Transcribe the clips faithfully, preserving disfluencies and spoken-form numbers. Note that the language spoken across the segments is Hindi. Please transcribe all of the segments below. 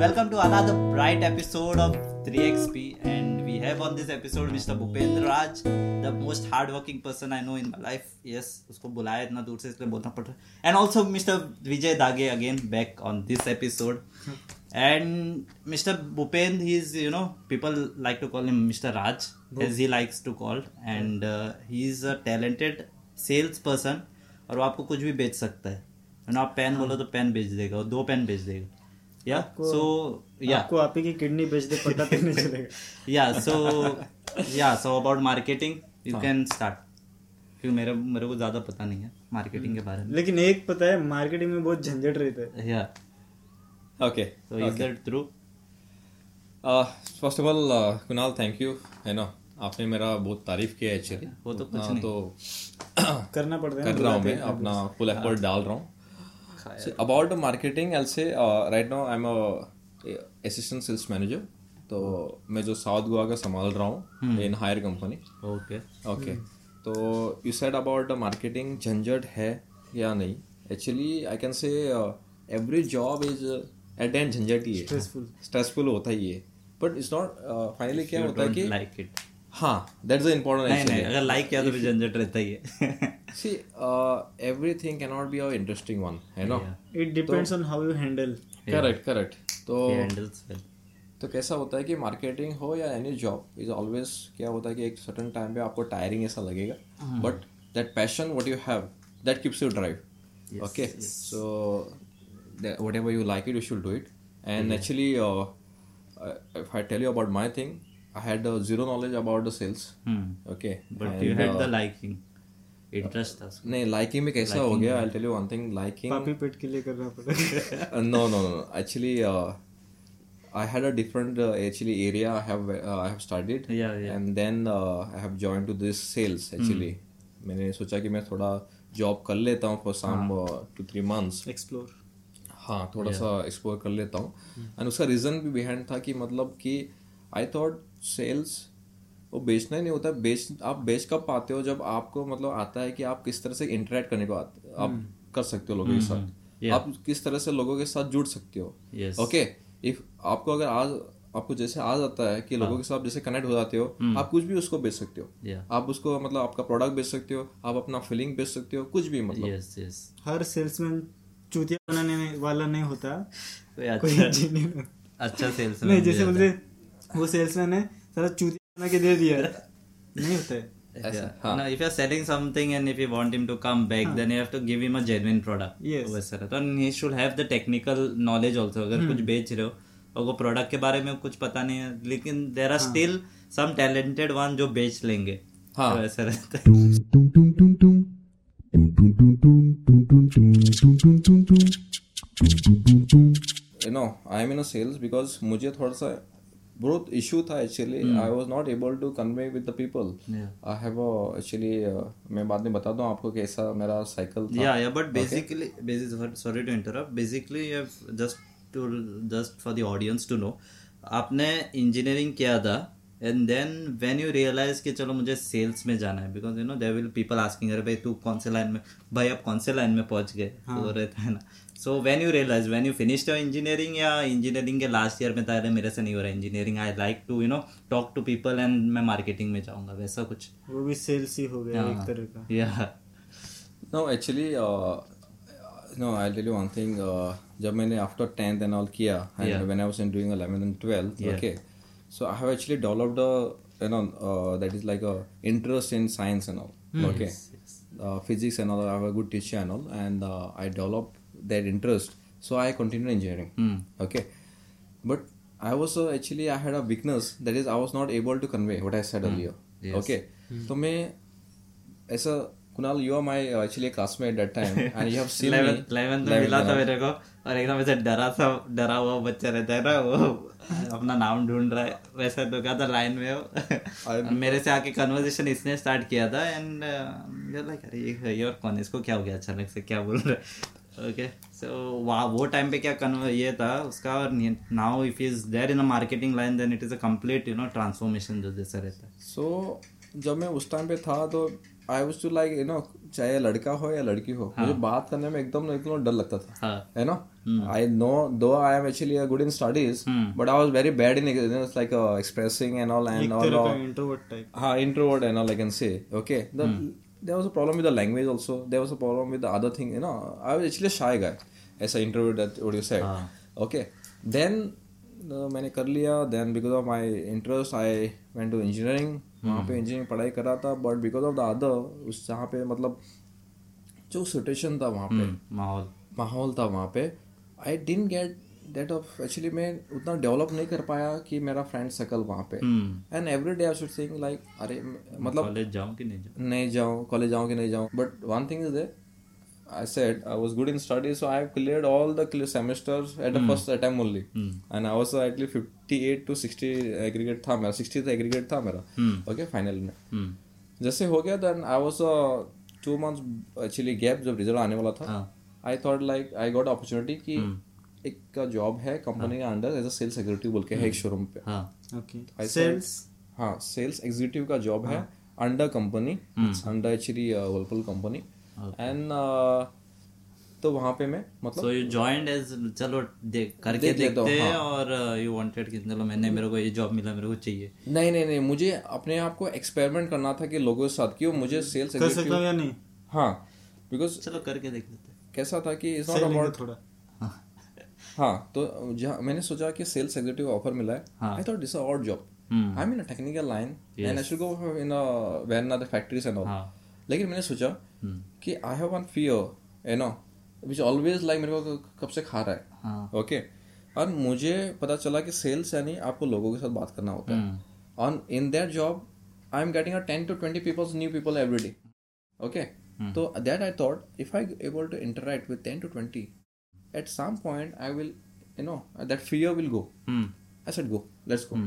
Welcome to another bright episode of three X P, and we have on this episode Mister Bhupendra Raj, the most hardworking person I know in my life. Yes, उसको बुलाया इतना दूर से इसलिए बोलना पड़ रहा है. And also Mister Vijay Dage again back on this episode. And Mister Bhupendra, he's, you know, people like to call him Mister Raj, as he likes to call, and uh, he's a talented salesperson. और वो आपको कुछ भी बेच सकता है. ना आप पेन बोलो तो पेन बेच देगा और दो पेन बेच देगा. या सो या आपको आप ही की किडनी बेच दे पता तक नहीं चलेगा. Yeah so yeah so about marketing you can start. क्योंकि मेरा मेरे को ज़्यादा पता नहीं है मार्केटिंग के बारे में, लेकिन एक पता है मार्केटिंग में बहुत झंझट रहता है. Yeah okay so is that true? First of all Kunal, thank you. है ना, आपने मेरा बहुत तारीफ किया है. वो तो कुछ नहीं, तो करना पड़ता है. कर रहा हूँ मैं, अपना फुल एफर्ट डाल रहा हूँ. So about the marketing, I'll say uh, right now I'm a assistant sales manager. तो मैं जो साउथ गोवा का संभाल रहा हूँ in higher company. Okay okay. तो you said about the marketing झंझट है या नहीं? Actually I can say every job is at the end झंझट ही है, स्ट्रेसफुल स्ट्रेसफुल होता ही है. बट इट्स नॉट फाइनली क्या होता है कि लाइक इट. हाँ, दैट इज इंपॉर्टेंट. नहीं नहीं, अगर लाइक किया तो भी झंझट रहता ही है. See, uh, everything cannot be an interesting one, है ना? It depends on how you handle. Correct, correct. तो तो कैसा होता है कि मार्केटिंग हो या एनी जॉब इज ऑलवेज क्या होता है कि एक सर्टेन टाइम पे आपको टायरिंग ऐसा लगेगा, but that passion what you have that keeps you drive. Okay so whatever you like it you should do it. And actually if I tell you about my thing, I had zero knowledge about the sales. Okay but you had the liking. Interest था नहीं लाइकिंग में. कैसा हो गया? I tell you one thing, liking पापी पेट के लिए करना पड़ेगा. No no no, actually I had a different actually area I have I have studied, and then I have join to this sales. Actually मैंने सोचा कि मैं थोड़ा जॉब कर लेता हूँ for some two three months explore. हाँ, थोड़ा सा एक्सप्लोर कर लेता हूँ. एंड उसका रीज़न भी बिहाइंड था कि मतलब कि आई थॉट सेल्स वो बेचना ही नहीं होता. बेच आप बेच कब पाते हो जब आपको मतलब आता है कि आप किस तरह से इंटरेक्ट करने को आते, आप कर सकते हो लोगों के साथ. yeah. आप किस तरह से लोगों के साथ जुड़ सकते हो. yes. ओके इफ आपको अगर आज आपको जैसे आज आता है कि लोगों के साथ जैसे कनेक्ट हो जाते हो, hmm. आप कुछ भी उसको बेच सकते हो. yeah. आप उसको मतलब आपका प्रोडक्ट बेच सकते हो, आप अपना फीलिंग बेच सकते हो, कुछ भी मतलब. yes, yes. हर सेल्समैन चूतिया बनाने वाला नहीं होता. अच्छा सेल्समैन जैसे वो सेल्समैन है सारा चूतिया के दे दिया नहीं होता है. If you're selling something and if you want him to come back, then you have to give him a genuine product. Yes. वैसा रहता है. And he should have the technical knowledge also. अगर कुछ बेच रहे हो और वो प्रोडक्ट के बारे में कुछ पता नहीं है, लेकिन there are still some talented one जो बेच लेंगे. हाँ, वैसा रहता है. No, I'm in a sales because मुझे थोड़ा सा बहुत इशू था actually. I was not able to convey with the people. I have actually मैं बाद में बता दूं आपको कैसा मेरा साइकिल था. Yeah yeah but basically sorry to interrupt, basically you have just to just for the audience to know, आपने इंजीनियरिंग किया था and then when you realise कि चलो मुझे सेल्स में जाना है, because you know there will people asking अरे भाई तू कौन से लाइन में, भाई आप कौन से लाइन में पहुंच गए, तो रहता है ना. So when you realize, when you finished your engineering या engineering के last year में था अरे मेरे से नहीं हो रहा engineering, I like to you know talk to people and मैं marketing में जाऊँगा, वैसा कुछ. वो भी sales ही हो गया एक तरह का. Yeah. No actually, uh, no I'll tell you one thing. Uh, जब मैंने after tenth and all किया, and yeah. when I was in doing eleventh and twelfth, yeah. okay, so I have actually developed a you know uh, that is like a interest in science and all. Mm. Okay. Yes, yes. Uh, physics and all, I have a good teacher and all, and uh, I developed that interest, so I continued engineering. mm. Okay, but I was uh, actually I had a weakness, that is I was not able to convey what I said mm. earlier. yes. Okay, so मैं ऐसा Kunal, you are my uh, actually classmate that time and you have seen eleven, me eleventh में मिला था मेरे को और एकदम ऐसे डरा सा डरा हुआ बच्चा रहता है ना, वो अपना नाम ढूंढ रहा है वैसा. तो क्या था लाइन में वो मेरे से आके कन्वर्सेशन इसने स्टार्ट किया था एंड लाइक अरे ये और कौन इसको क्या हो गया अचानक से क्या बोल रहा है. ओके सो वाह, वो टाइम पे क्या कन्वर्ट ये था उसका. और now if is there in a marketing line then it is a complete you know transformation जो जैसा रहता है. सो जब मैं उस टाइम पे था तो I was to like, you know, चाहे लड़का हो या लड़की हो, हाँ. मुझे बात करने में एकदम एकदम डर लगता था, हाँ. you know? hmm. I know, though I am actually good in studies, hmm. but I was very bad in, you know, like uh, expressing and all and all. all. Introvert type. हाँ, introvert and all I can say. Okay. The, hmm. There was a problem with the language also. There was a problem with the other thing. You know, I was actually a shy guy, as an introvert. That what you said. हाँ. Okay. Then uh, मैंने कर लिया. Then because of my interest, I went to engineering. वहाँ पे इंजीनियरिंग पढ़ाई कर रहा था, but because of the other उस जहाँ पे मतलब जो सिचुएशन था वहाँ पे माहौल माहौल था वहाँ पे I didn't get that of actually मैं उतना डेवलप नहीं कर पाया कि मेरा फ्रेंड सर्कल वहाँ पे and every day I should think like अरे मतलब कॉलेज जाऊँ कि नहीं जाऊँ नहीं जाऊँ कॉलेज जाऊँ कि नहीं जाऊँ but one thing is that I said I was good in studies, so I have cleared all the semesters at the mm. first attempt only, mm. and I was at least fifty-eight to sixty aggregate था मेरा, sixty था aggregate था मेरा, mm. okay final में, mm. जैसे हो गया then I was a two months actually gap जब result आने वाला था, ah. I thought like I got opportunity कि mm. एक का job है company के अंदर as a sales executive बोल के है एक showroom पे, हाँ, okay, sales, हाँ sales executive का job है under company, under actually Whirlpool company. And तो वहाँ पे मैं मतलब सो यू जॉइंड एज चलो देख करके देखते हैं और यू वांटेड कि चलो मैंने मेरे को ये जॉब मिला मेरे को चाहिए नहीं नहीं नहीं मुझे अपने आप को एक्सपेरिमेंट करना था कि लोगों के साथ क्यों मुझे सेल्स कर सकता हूँ या नहीं हाँ बिकॉज चलो करके देख लेते कैसा था कि इट्स नॉट अबाउट थोड़ा हाँ तो मैंने सोचा कि सेल्स एग्जीक्यूटिव ऑफर मिला है I thought this a odd job I am in a technical line and I should go in a where in the factories and all लेकिन मैंने सोचा कि I have one fear you know which always like मेरे को कब से खा रहा है ओके और मुझे पता चला कि सेल्स यानी आपको लोगों के साथ बात करना होता है और in that job I am getting ten to twenty peoples new people every day okay तो that I thought if I able to interact with ten to twenty at some point I will you know that fear will go I said go let's go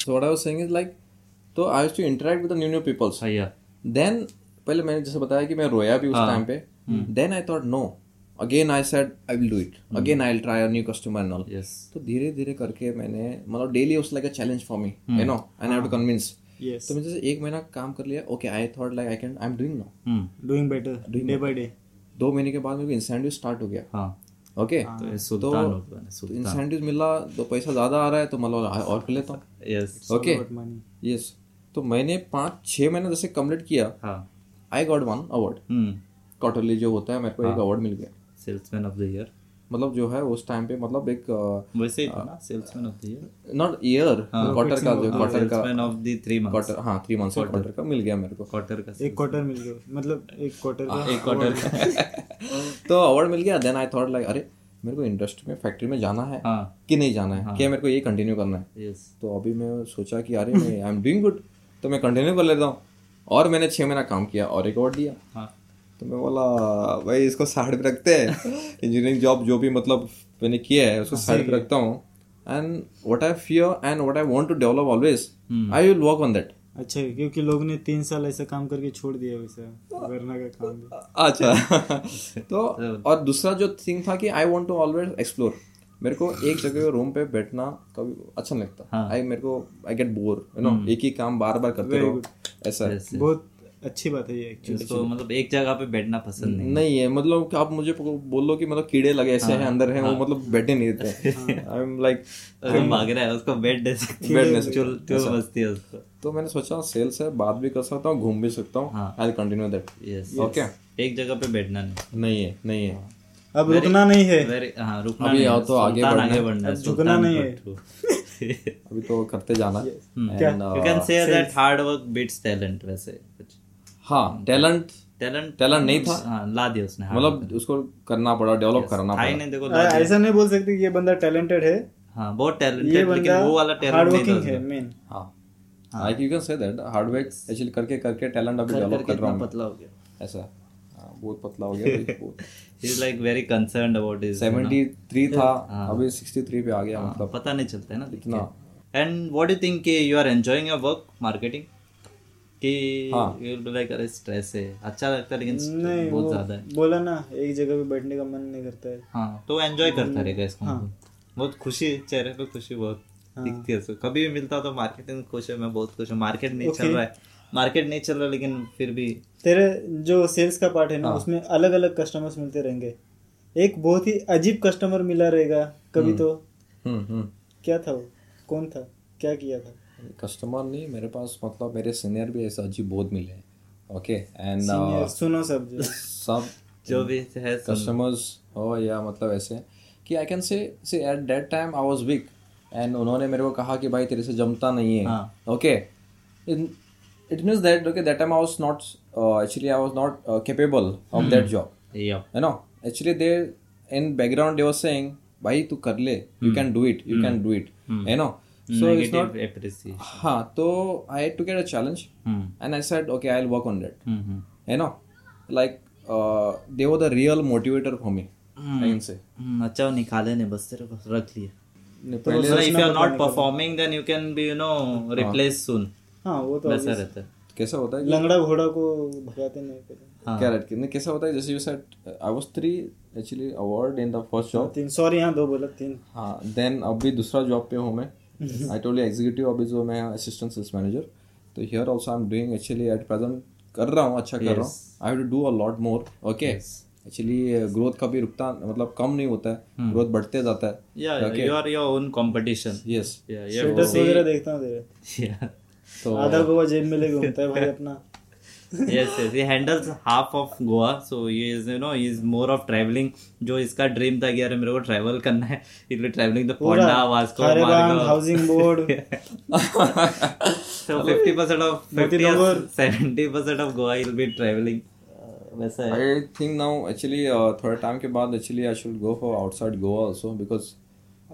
So what I was saying is like, तो I used to interact with the new new people. हाँ यार. Then पहले मैंने जैसे बताया कि मैं रोया भी उस टाइम पे. Then I thought no. Again I said I will do it. Again I will try a new customer and all. Yes. तो धीरे धीरे करके मैंने मतलब daily was like a challenge for me. You know, and I have to convince. Yes. तो मैंने जैसे एक महीना काम कर लिया. Okay, I thought like I can, I am doing now. Doing better. Day by day. दो महीने के बाद मेरे को इंसेंटिव स्टार्ट हो गया. हाँ. ओके तो इंसेंटिव मिला तो पैसा ज़्यादा आ रहा है तो मतलब और कर लेता हूँ ओके यस तो मैंने पाँच छः महीने जैसे कम्प्लीट किया I got one award quarterly जो होता है मेरे को एक अवार्ड मिल गया सेल्समैन ऑफ द ईयर मतलब जो है उस टाइम पे मतलब एक वैसे ही था ना salesman of the year not year quarter का जो क्वार्टर का salesman of the three months quarter हां थ्री मंथ्स क्वार्टर का मिल गया मेरे को क्वार्टर का एक क्वार्टर मिल गया मतलब एक क्वार्टर का एक क्वार्टर का तो अवार्ड मिल गया देन आई थॉट लाइक अरे मेरे को इंडस्ट्री में फैक्ट्री में जाना है कि नहीं जाना है क्या मेरे को ये कंटिन्यू करना है तो अभी मैं सोचा कि अरे मैं आई एम डूइंग गुड तो मैं कंटिन्यू कर लेता हूँ और मैंने छः महीना काम किया और एक अवार्ड दिया तो मैं बोला भाई इसको साइड पे रखते हैं इंजीनियरिंग जॉब जो भी मतलब मैंने किया है उसको साइड पे रखता हूँ and what I fear and what I want to develop always I will work on that अच्छा क्योंकि लोग ने तीन साल ऐसा काम करके छोड़ दिया वैसे वरना का काम अच्छा तो और दूसरा जो थिंग था कि I want to always explore मेरे को एक जगह रूम पे बैठना कभी अच्छा नहीं लगता आई मेरे को I get bore you know एक ही काम बार बार करते रहो ऐसा बहुत अच्छी बात है ये एक्चुअली तो मतलब एक जगह पे बैठना पसंद नहीं नहीं है मतलब आप मुझे बोलो कि मतलब कीड़े लगे ऐसे हैं अंदर हैं वो मतलब बैठे नहीं रहते आई एम लाइक मांग रहा है उसको बैठ दे सकते बैठ नहीं सकते तो मस्ती है उसको तो मैंने सोचा सेल्स है बात भी कर सकता हूँ घूम भी सकता हूँ I will continue that yes okay एक जगह पे बैठना नहीं नहीं है नहीं है अब रुकना नहीं है हाँ रुकना नहीं है तो आगे बढ़ना है झुकना नहीं है अभी तो करते जाना you can say that hard work beats talent वैसे हाँ टैलेंट टैलेंट टैलेंट नहीं था हाँ ला दिया उसने मतलब उसको करना पड़ा डेवलप करना पड़ा नहीं देखो ऐसा नहीं बोल सकते कि ये बंदा टैलेंटेड है हाँ बहुत टैलेंटेड लेकिन वो वाला टैलेंट नहीं था है मेन हाँ हाँ you can say that hard work actually करके करके टैलेंट अभी डेवलप कर रहा हूँ पतला हो गया ऐसा बहुत पतला हो गया he is like very concerned about his seventy-three था अभी sixty-three पे आ गया मतलब पता नहीं चलता है ना इतना and what do you think कि you are enjoying your work marketing कि ये लाइक अरे स्ट्रेस है अच्छा लगता है लेकिन बहुत ज्यादा है बोला ना एक जगह पे बैठने का मन नहीं करता है हाँ तो एंजॉय करता रहेगा इसको बहुत खुशी, चेहरे पे खुशी बहुत दिखती है। कभी भी मिलता तो मार्केट में खुश है, मैं बहुत खुश हूँ। मार्केट नहीं okay. चल रहा है, मार्केट नहीं चल रहा, लेकिन फिर भी तेरे जो सेल्स का पार्ट है ना, उसमें अलग अलग कस्टमर्स मिलते रहेंगे। एक बहुत ही अजीब कस्टमर मिला रहेगा कभी तो, क्या था वो, कौन था, क्या किया था। कस्टमर नहीं, मेरे पास मतलब मेरे सीनियर भी ऐसे अजीब बहुत मिले। ओके एंड सुनो सब जो सब जो भी है कस्टमर्स हो या मतलब ऐसे कि I can say see at that time I was weak and उन्होंने मेरे को कहा कि भाई तेरे से जमता नहीं है। Okay it means that okay that time I was not actually I was not capable of that job, you know. Actually they in background they were saying भाई तू कर ले, you can do it, you can do it, you know. So it's not appreciation. हाँ, तो I had to get a challenge hmm. and I said, okay, I'll work on that. Mm-hmm. You know, like uh, they were the real motivator for me. Hmm. I can say. Hmm. अच्छा वो निकाले नहीं, बस तेरे को रख लिया। तो if you are not performing, then you can be, you know, replaced soon. हाँ, वो तो वैसा रहता है। कैसा होता है? लंगड़ा घोड़ा को भगाते नहीं। क्या रट के कैसा होता है? जैसे you said, I was three actually award in the first job. तीन sorry हाँ दो बोला तीन। हाँ, then अब भी दूसरा job पे हूँ मैं। I told you executive office में मैं assistant sales manager, तो here also I'm doing actually at present कर रहा हूँ, अच्छा कर रहा हूँ। I have to do a lot more, okay? Actually growth कभी रुकता मतलब कम नहीं होता है, growth बढ़ते जाता है। Yeah, you are your own competition. Yes. Yeah, yeah. Status वगैरह देखता हूँ तेरे। Yeah. तो आधा गोवा जेल में ले घूमता है भाई अपना। Yes, yes. He handles half of Goa, so he is, you know, he is more of traveling. जो इसका ड्रीम था कि यार मेरे को ट्रैवल करना है, इसलिए travelling the Ponda Vasco Margao housing board. So fifty percent of seventy percent of Goa will be traveling. वैसा है। I think now actually थोड़ा टाइम के बाद actually I should go for outside Goa also because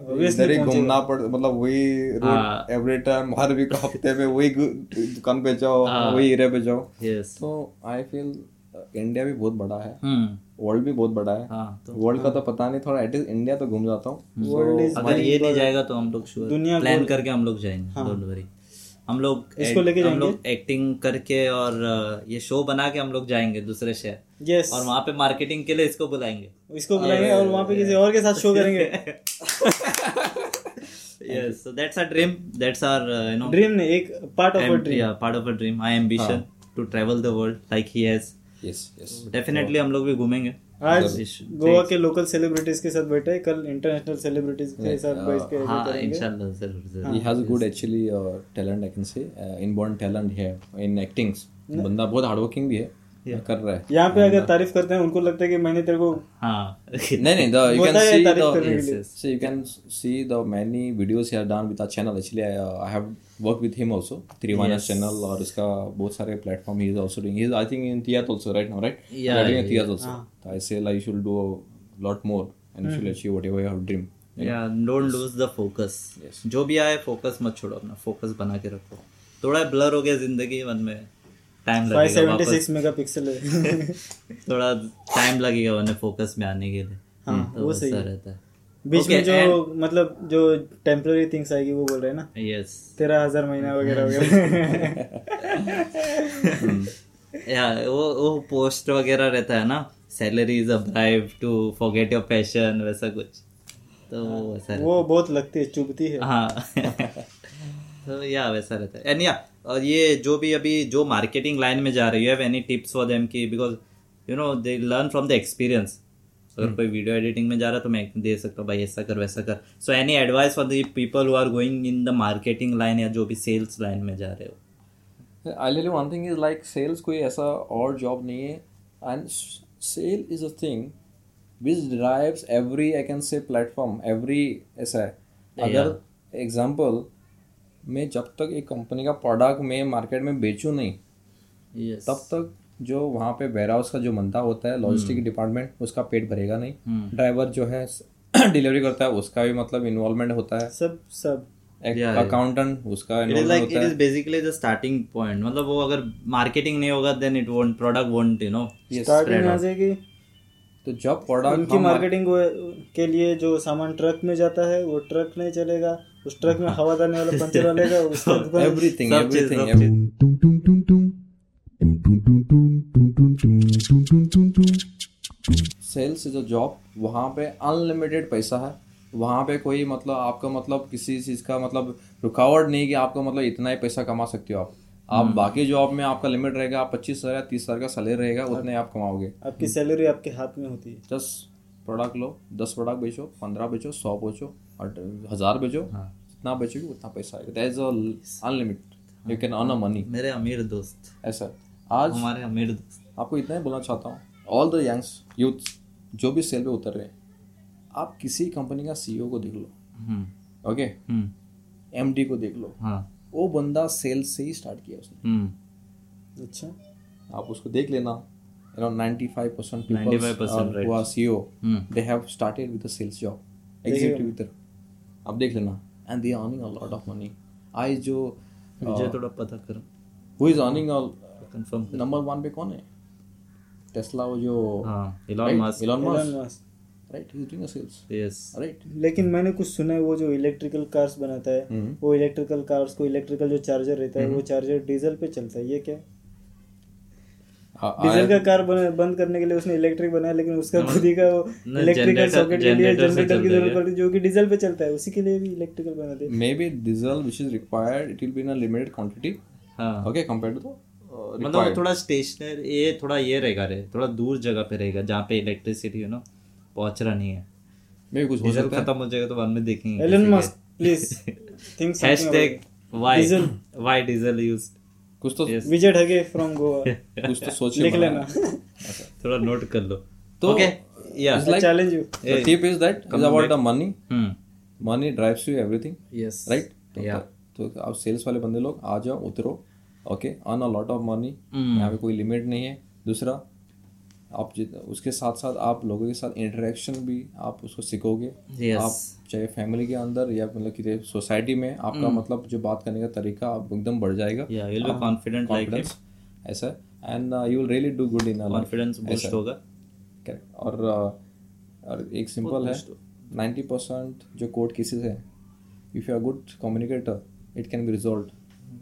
घूमना पड़ता मतलब वही रोड एवरी टाइम, हर वीक हफ्ते में वही दुकान पे जाओ, वही एरिया पे जाओ। तो आई फील इंडिया भी बहुत बड़ा है, वर्ल्ड भी बहुत बड़ा है। वर्ल्ड का तो पता नहीं, थोड़ा एटलीस्ट इंडिया तो घूम जाता हूँ। अगर ये नहीं जाएगा तो हम लोग दुनिया प्लान करके हम लोग जाएंगे, डोंट वरी। हम लोग इसको लेके हम लोग एक्टिंग करके और ये शो बना के हम लोग जाएंगे दूसरे शहर। yes. और वहाँ पे मार्केटिंग के लिए इसको बुलाएंगे, इसको बुलाएंगे और वहाँ पे किसी और के साथ शो करेंगे। yes, so that's our dream, that's our uh, you know dream नहीं, एक part of a dream, yeah, part of a dream, my ambition to travel the world like he has. yes, yes. Definitely हम लोग भी घूमेंगे। आज गोवा के लोकल सेलिब्रिटीज के साथ बैठे, कल इंटरनेशनल सेलिब्रिटीज के साथ बैठ के हां इंशाल्लाह जरूर। He has good actually talent, I can say inborn talent है इन एक्टिंग्स। बंदा बहुत हार्ड वर्किंग भी है, कर रहा है। यहां पे अगर तारीफ करते हैं उनको लगता है कि मैंने तेरे को हां नहीं नहीं the you can see so you can see the many videos he have done with our channel. Actually I have work with him also, three minus channel और इसका बहुत सारे platform he is also doing. He is I think in theatre also right now, right? In theatre also I say like you should do a lot more and you mm. should achieve whatever you have dream. You yeah, know? Don't lose the focus. Yes. जो भी आए focus मत छोड़ो, अपना focus बना के रखो। थोड़ा blur हो गया जिंदगी वन में, time लगेगा। five seventy-six मेगापिक्सल है। थोड़ा time लगेगा वरना focus में आने के लिए। हाँ, वो सही रहता है। बीच में जो मतलब जो टेम्पररी थिंग्स आएगी वो बोल रहे हैं ना। Yes. तेरा हजार महीना वगैरह वगैरह। यार वो वो पोस्ट वगैरह रहता है ना, salary is a bribe to forget your passion, वैसा कुछ। तो वैसा वो बहुत लगती है, चुभती है। हाँ तो या वैसा रहता है। एंड या और ये जो भी अभी जो मार्केटिंग लाइन में जा रही है, एनी टिप्स फॉर देम की because you know they learn from the experience. अगर कोई वीडियो एडिटिंग में जा रहा है तो मैं दे सकता हूँ भाई ऐसा कर वैसा कर। So any advice for the people who are going in the marketing line या जो भी सेल्स लाइन में जा रहे हो। I tell you one thing is like sales कोई ऐसा और जॉब नहीं है and Sale is a thing which drives every, I can say, platform, every ऐसा है। अगर example मैं जब तक एक कंपनी का प्रोडक्ट मैं मार्केट में बेचूँ नहीं, yes. तब तक जो वहाँ पे वेयरहाउस का जो बंदा होता है, लॉजिस्टिक hmm. डिपार्टमेंट, उसका पेट भरेगा नहीं। hmm. ड्राइवर जो है डिलीवरी करता है उसका भी मतलब इन्वॉल्वमेंट होता है, सब सब अकाउंटेंट उसका इन्वॉल्वमेंट होता है। It is basically the starting point, मतलब वो अगर मार्केटिंग नहीं होगा then it won't product won't you know spread हो जाएगी। तो जब प्रोडक्ट की मार्केटिंग के लिए जो सामान ट्रक में जाता है वो ट्रक नहीं चलेगा, उस ट्रक में हवा डालने वाला पंचर वालेगा, उस everything everything sales is a job. वहां पे अनलिमिटेड पैसा है, वहाँ पे कोई मतलब आपका मतलब किसी चीज़ का मतलब रुकावट नहीं कि आपको मतलब इतना ही पैसा कमा सकते हो आप आप बाकी जॉब में आपका लिमिट रहेगा, आप पच्चीस हजार या तीस हजार का सैलरी रहेगा, उतने आप कमाओगे। आपकी सैलरी आपके हाथ में होती है। दस प्रोडक्ट लो, दस प्रोडक्ट बेचो, पंद्रह बेचो, सौ बेचो और हजार बेचो, जितना बेचोगे उतना पैसा आएगा। That is unlimit, you can earn a money. मेरे अमीर दोस्त ऐसा आज हमारे अमीर दोस्त, आपको इतना ही बोलना चाहता हूँ, ऑल द यंग्स यूथ जो भी सेल पे उतर रहे हैं, आप किसी कंपनी का सीईओ को देख लो, ओके, एमडी को देख लो, वो बंदा सेल्स से ही स्टार्ट किया उसने। अच्छा, आप उसको देख लेना, around ninety-five percent people who are C E O they have started with a sales job, executive with it, आप देख लेना, and they are earning a lot of money। आज जो विजय थोड़ा पता करो who is earning a confirm number one पे कौन है? टेस्ला, वो जो Elon Musk, Elon Musk, right, he is doing a sales, yes, right। लेकिन मैंने कुछ सुना है वो जो इलेक्ट्रिकल कार्स बनाता है, mm-hmm. वो इलेक्ट्रिकल कार्स को इलेक्ट्रिकल जो चार्जर रहता है, mm-hmm. वो चार्जर डीजल पे चलता है, ये क्या? डीजल का कार बंद करने के लिए उसने इलेक्ट्रिक बनाया, लेकिन उसका खुद ही का वो इलेक्ट्रिकल सॉकेट के लिए जनरेटर की जरूरत पड़ती है जो कि डीजल पे चलता है, उसी के लिए भी इलेक्ट्रिकल बना दे। May be diesel which is required it will be in a limited quantity, हां, ओके, कंपेयर्ड टू मतलब थोड़ा स्टेशनरी ये थोड़ा ये रहेगा रे थोड़ा दूर जगह पे रहेगा जहां पे इलेक्ट्रिसिटी यू नो पहुंच रहा नहीं है। मेरे कुछ हो सकता है, खत्म हो जाएगा तो बाद में देखेंगे। Elon Musk please think something, why why diesel used, कुछ तो विजय ढगे फ्रॉम गोवा, कुछ तो सोच लिख लेना, थोड़ा नोट कर लो तो ओके, या challenge you. The tip is that is about the money, money drives you everything, yes, right, या। तो आप सेल्स वाले बंदे लोग आ जाओ, उतरो, okay, earn a lot of money, यहाँ पे कोई लिमिट नहीं है। दूसरा, आप उसके साथ साथ आप लोगों के साथ इंटरेक्शन भी आप उसको सीखोगे, yes. आप चाहे फैमिली के अंदर या मतलब कि सोसाइटी में आपका mm. मतलब जो बात करने का तरीका आप एकदम बढ़ जाएगा, yeah, you'll be confident, confidence, like ऐसा, and uh, you will really do good in a life, confidence boost होगा, करेक्ट। और, uh, और एक सिंपल है, ninety percent जो कोर्ट केसेस है, if you are good communicator it can be resolve.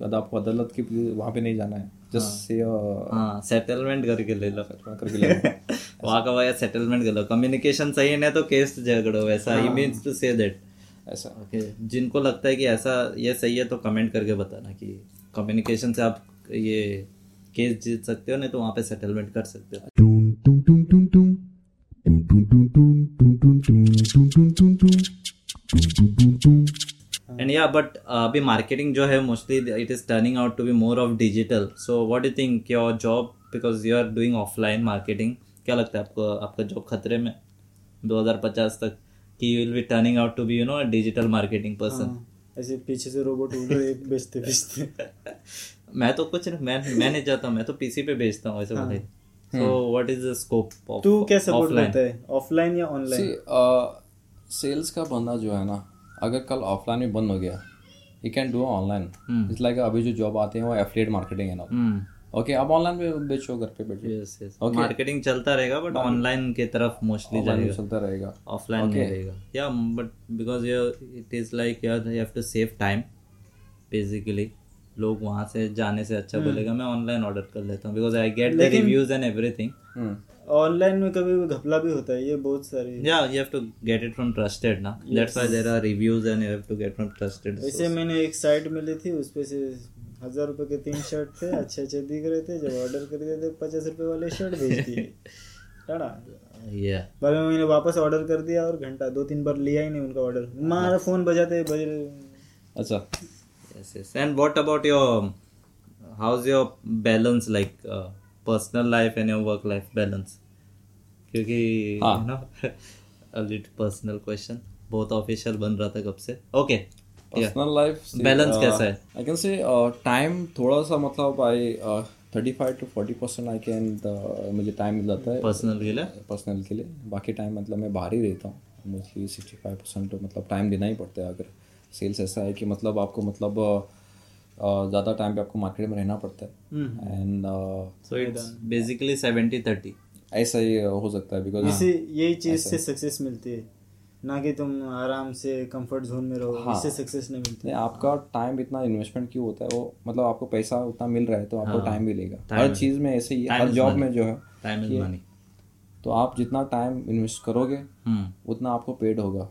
अगर आपको अदालत की वहाँ पे नहीं जाना है, सेटलमेंट करके ले लो, करके ले लो वहाँ का भाई, सेटलमेंट कर लो, कम्युनिकेशन सही नहीं तो केस झगड़ो, ऐसा ही मीन्स टू से दैट, ऐसा, ओके। जिनको लगता है कि ऐसा ये सही है तो कमेंट करके बताना कि कम्युनिकेशन से आप ये केस जीत सकते हो, नहीं तो वहाँ पे सेटलमेंट कर सकते हो। And yeah, but अभी marketing जो है mostly it is turning out to be more of digital. So what do you think your job, because you are doing offline marketing, क्या लगता है आपको आपका job खतरे में twenty fifty तक कि you will be turning out to be you know a digital marketing person? ऐसे पीछे से रोबोट उड़ रहे बेचते बेचते मैं तो कुछ मैं मैं नहीं जाता हूँ, मैं तो पीसी पे बेचता हूँ ऐसे बोले। So what is the scope of तू क्या सपोर्ट करता है, offline या online? Sales का बंदा जो है ना, अगर कल ऑफलाइन में बंद हो गया, you can do online, it's like अभी जो जॉब आते हैं वो एफिलिएट मार्केटिंग है ना, ओके, आप ऑनलाइन में बेचो, घर पे बेचो, यस यस, ओके, मार्केटिंग चलता रहेगा बट ऑनलाइन की तरफ मोस्टली जाएगा, चलता रहेगा, ऑफलाइन नहीं रहेगा, या but because it is like you have to save time basically, लोग वहाँ से जाने से अच्छा बोलेगा मैं ऑनलाइन ऑर्डर कर लेता हूँ because I get the reviews and everything. Online में कभी घपला भी होता है, ये बहुत सारे, या you have to get it from trusted ना, that's why there are reviews and you have to get from trusted. वैसे मैंने एक साइट मिली थी, उस पे से हजार रुपए के तीन शर्ट थे, अच्छे अच्छे दिख रहे थे, जब ऑर्डर कर दिए थे पचास रुपए वाले शर्ट भेज दिए, टाटा, या बाद में मैंने वापस ऑर्डर कर दिया और घंटा दो तीन बार लिया ही नहीं उनका ऑर्डर, मारा फोन बजाते बज रहे। अच्छा, yes yes, and what about your, how is your balance like personal life and your work life balance? क्योंकि you know a little personal question, बहुत ऑफिशियल बन रहा था कब से। ओके, पर्सनल लाइफ बैलेंस कैसा है? आई कैन से टाइम थोड़ा सा मतलब I thirty-five to forty percent I can, मुझे टाइम मिल जाता है पर्सनल के लिए, पर्सनल के लिए बाकी टाइम मतलब मैं बाहर ही रहता हूँ मोस्टली, sixty-five percent तो मतलब टाइम देना ही पड़ता है। अगर सेल्स ऐसा है कि मतलब आपको मतलब ज़्यादा टाइम पे आपको मार्केट में रहना पड़ता है, and so it's basically seventy thirty ऐसा ही हो सकता है, बिकॉज इससे यही चीज़ से सक्सेस मिलती है ना कि तुम आराम से कंफर्ट जोन में रहो, हाँ, इससे सक्सेस नहीं मिलती। नहीं, आपका टाइम इतना इन्वेस्टमेंट क्यों होता है, वो मतलब आपको पैसा उतना मिल रहा है तो आपको टाइम मिलेगा, हर चीज़ में ऐसे ही, हर जॉब में जो है टाइम इज मनी, तो आप जितना टाइम इन्वेस्ट करोगे उतना आपको पेड होगा,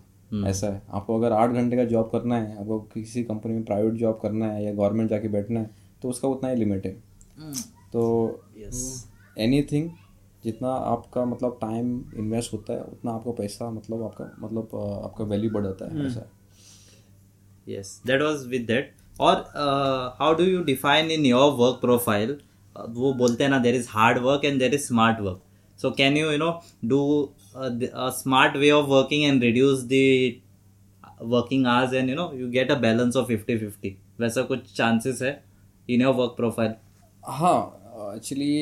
ऐसा है। आपको अगर आठ घंटे का जॉब करना है, आपको किसी कंपनी में प्राइवेट जॉब करना है या गवर्नमेंट जाके बैठना है, तो उसका उतना ही लिमिट है। तो एनीथिंग जितना आपका मतलब टाइम इन्वेस्ट होता है उतना आपका पैसा मतलब आपका मतलब आपका वैल्यू बढ़ जाता है, ऐसा। Yes, that was with that. और how do you define in your work profile? वो बोलते हैं ना, there is hard work and there is smart work. So can you you know do a smart way of working and reduce the working hours and you know you get a balance of fifty fifty? वैसा कुछ चांसेस है इन योर वर्क प्रोफाइल? हाँ, एक्चुअली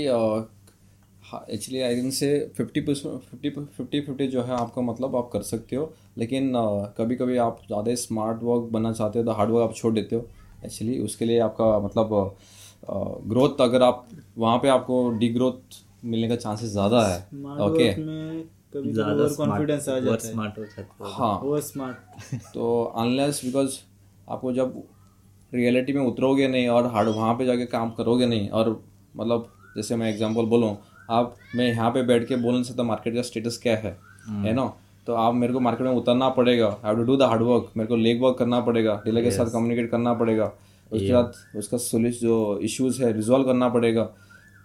एक्चुअली आई थिंक से fifty percent fifty fifty fifty जो है आपका मतलब आप कर सकते हो, लेकिन कभी कभी आप ज़्यादा स्मार्ट वर्क बनना चाहते हो तो हार्ड वर्क आप छोड़ देते हो। एक्चुअली उसके लिए आपका मतलब ग्रोथ, अगर आप वहाँ पे आपको डी ग्रोथ मिलने का चांसेस ज़्यादा है। ओके, कभी ज़्यादा कॉन्फिडेंस आ जाता है, स्मार्ट हो जाता है। हाँ, वो स्मार्ट तो अनलेस बिकॉज आपको जब रियलिटी में उतरोगे नहीं और हार्ड वहाँ पे जाके काम करोगे नहीं, और मतलब जैसे मैं एग्जांपल बोलूँ, आप मैं यहाँ पे बैठ के बोल नहीं सकता मार्केट का स्टेटस क्या है, है ना। तो आप मेरे को मार्केट में उतरना पड़ेगा, I have to do the hard work, मेरे को लेग वर्क करना पड़ेगा, डीलर के साथ कम्युनिकेट करना पड़ेगा, उसके बाद उसका सोल्यूशन जो इश्यूज़ है रिजॉल्व करना पड़ेगा।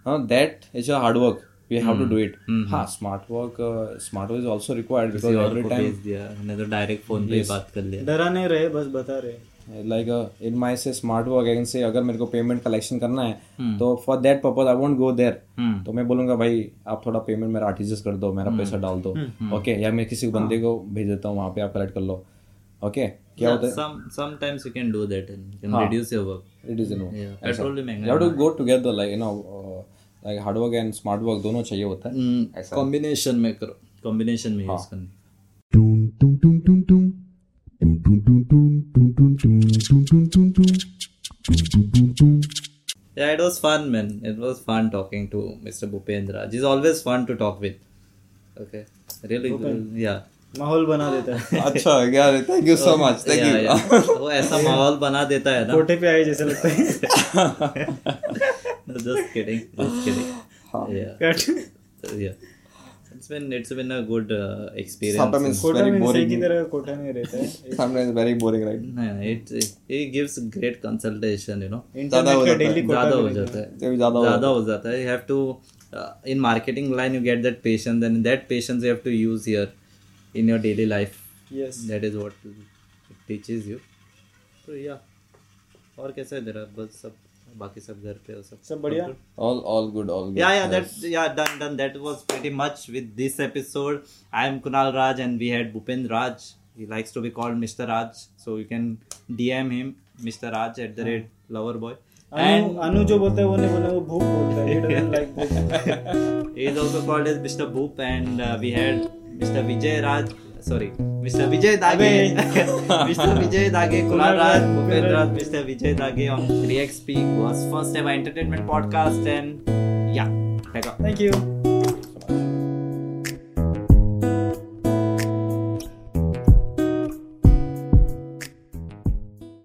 हाँ, that is a hard work, we have to do it. हाँ, smart work smart work is also required because every time direct phone पे बात कर लिया, डरा नहीं रहे, बस बता रहे। Like uh, in my say smart work, I can say अगर मेरे को पेमेंट कलेक्शन करना है hmm. तो for that purpose I won't go there. तो मैं बोलूँगा भाई आप थोड़ा पेमेंट मेरा आर्टिस्ट कर दो, मेरा hmm. पैसा डाल दो। Okay hmm. okay, या मैं किसी बंदे को भेज देता हूँ वहाँ पे, आप कलेक्ट कर लो। ओके, क्या होता है sometimes you can do that and can reduce your work, reduce your work, petrol भी महंगा, you have to go together like you know uh, like hard work and smart work दोनों चाहिए होता है, combination में करो, combination में use करनी। Yeah, it was fun, man. It was fun talking to Mister Bhupendra Raj. He's always fun to talk with. Okay, really good. Yeah. माहौल बना देता है। अच्छा यार, thank you so much. Thank yeah, you. Yeah. वो ऐसा माहौल बना देता है ना, कोटे पे आए जैसे लगता है। No, just kidding. Just kidding. Yeah. Cut. Yeah. It's been it's been a good uh, experience. Sometimes it's very boring. Sometimes it's very boring, right? Yeah, it, it it gives great consultation, you know. Internet का daily ज़्यादा हो जाता है, ज़्यादा हो जाता है. You have to uh, in marketing line you get that patience, and that patience you have to use here in your daily life. Yes. That is what it teaches you. So yeah. और कैसा है तेरा? बस सब बाकी सब घर पे हो, सब सब बढ़िया, all all good, all good. Yeah yeah, that yeah done done. That was pretty much with this episode. I am Kunal Raj and we had Bhupendra Raj. He likes to be called Mister Raj, so you can D M him Mister Raj at the rate Loverboy. And Anu जो बोलता है वो नहीं बोलता, वो भूप बोलता है. He doesn't like Bhoop. He is also called as Mister Bhoop, and uh, we had Mister Vijay Raj. Sorry, Mister Vijay Dage, Mister Vijay Dage, Kunal Raj, Bhupendra Raj, Mister Vijay Dage on three X P was first ever entertainment podcast, and yeah, thank you.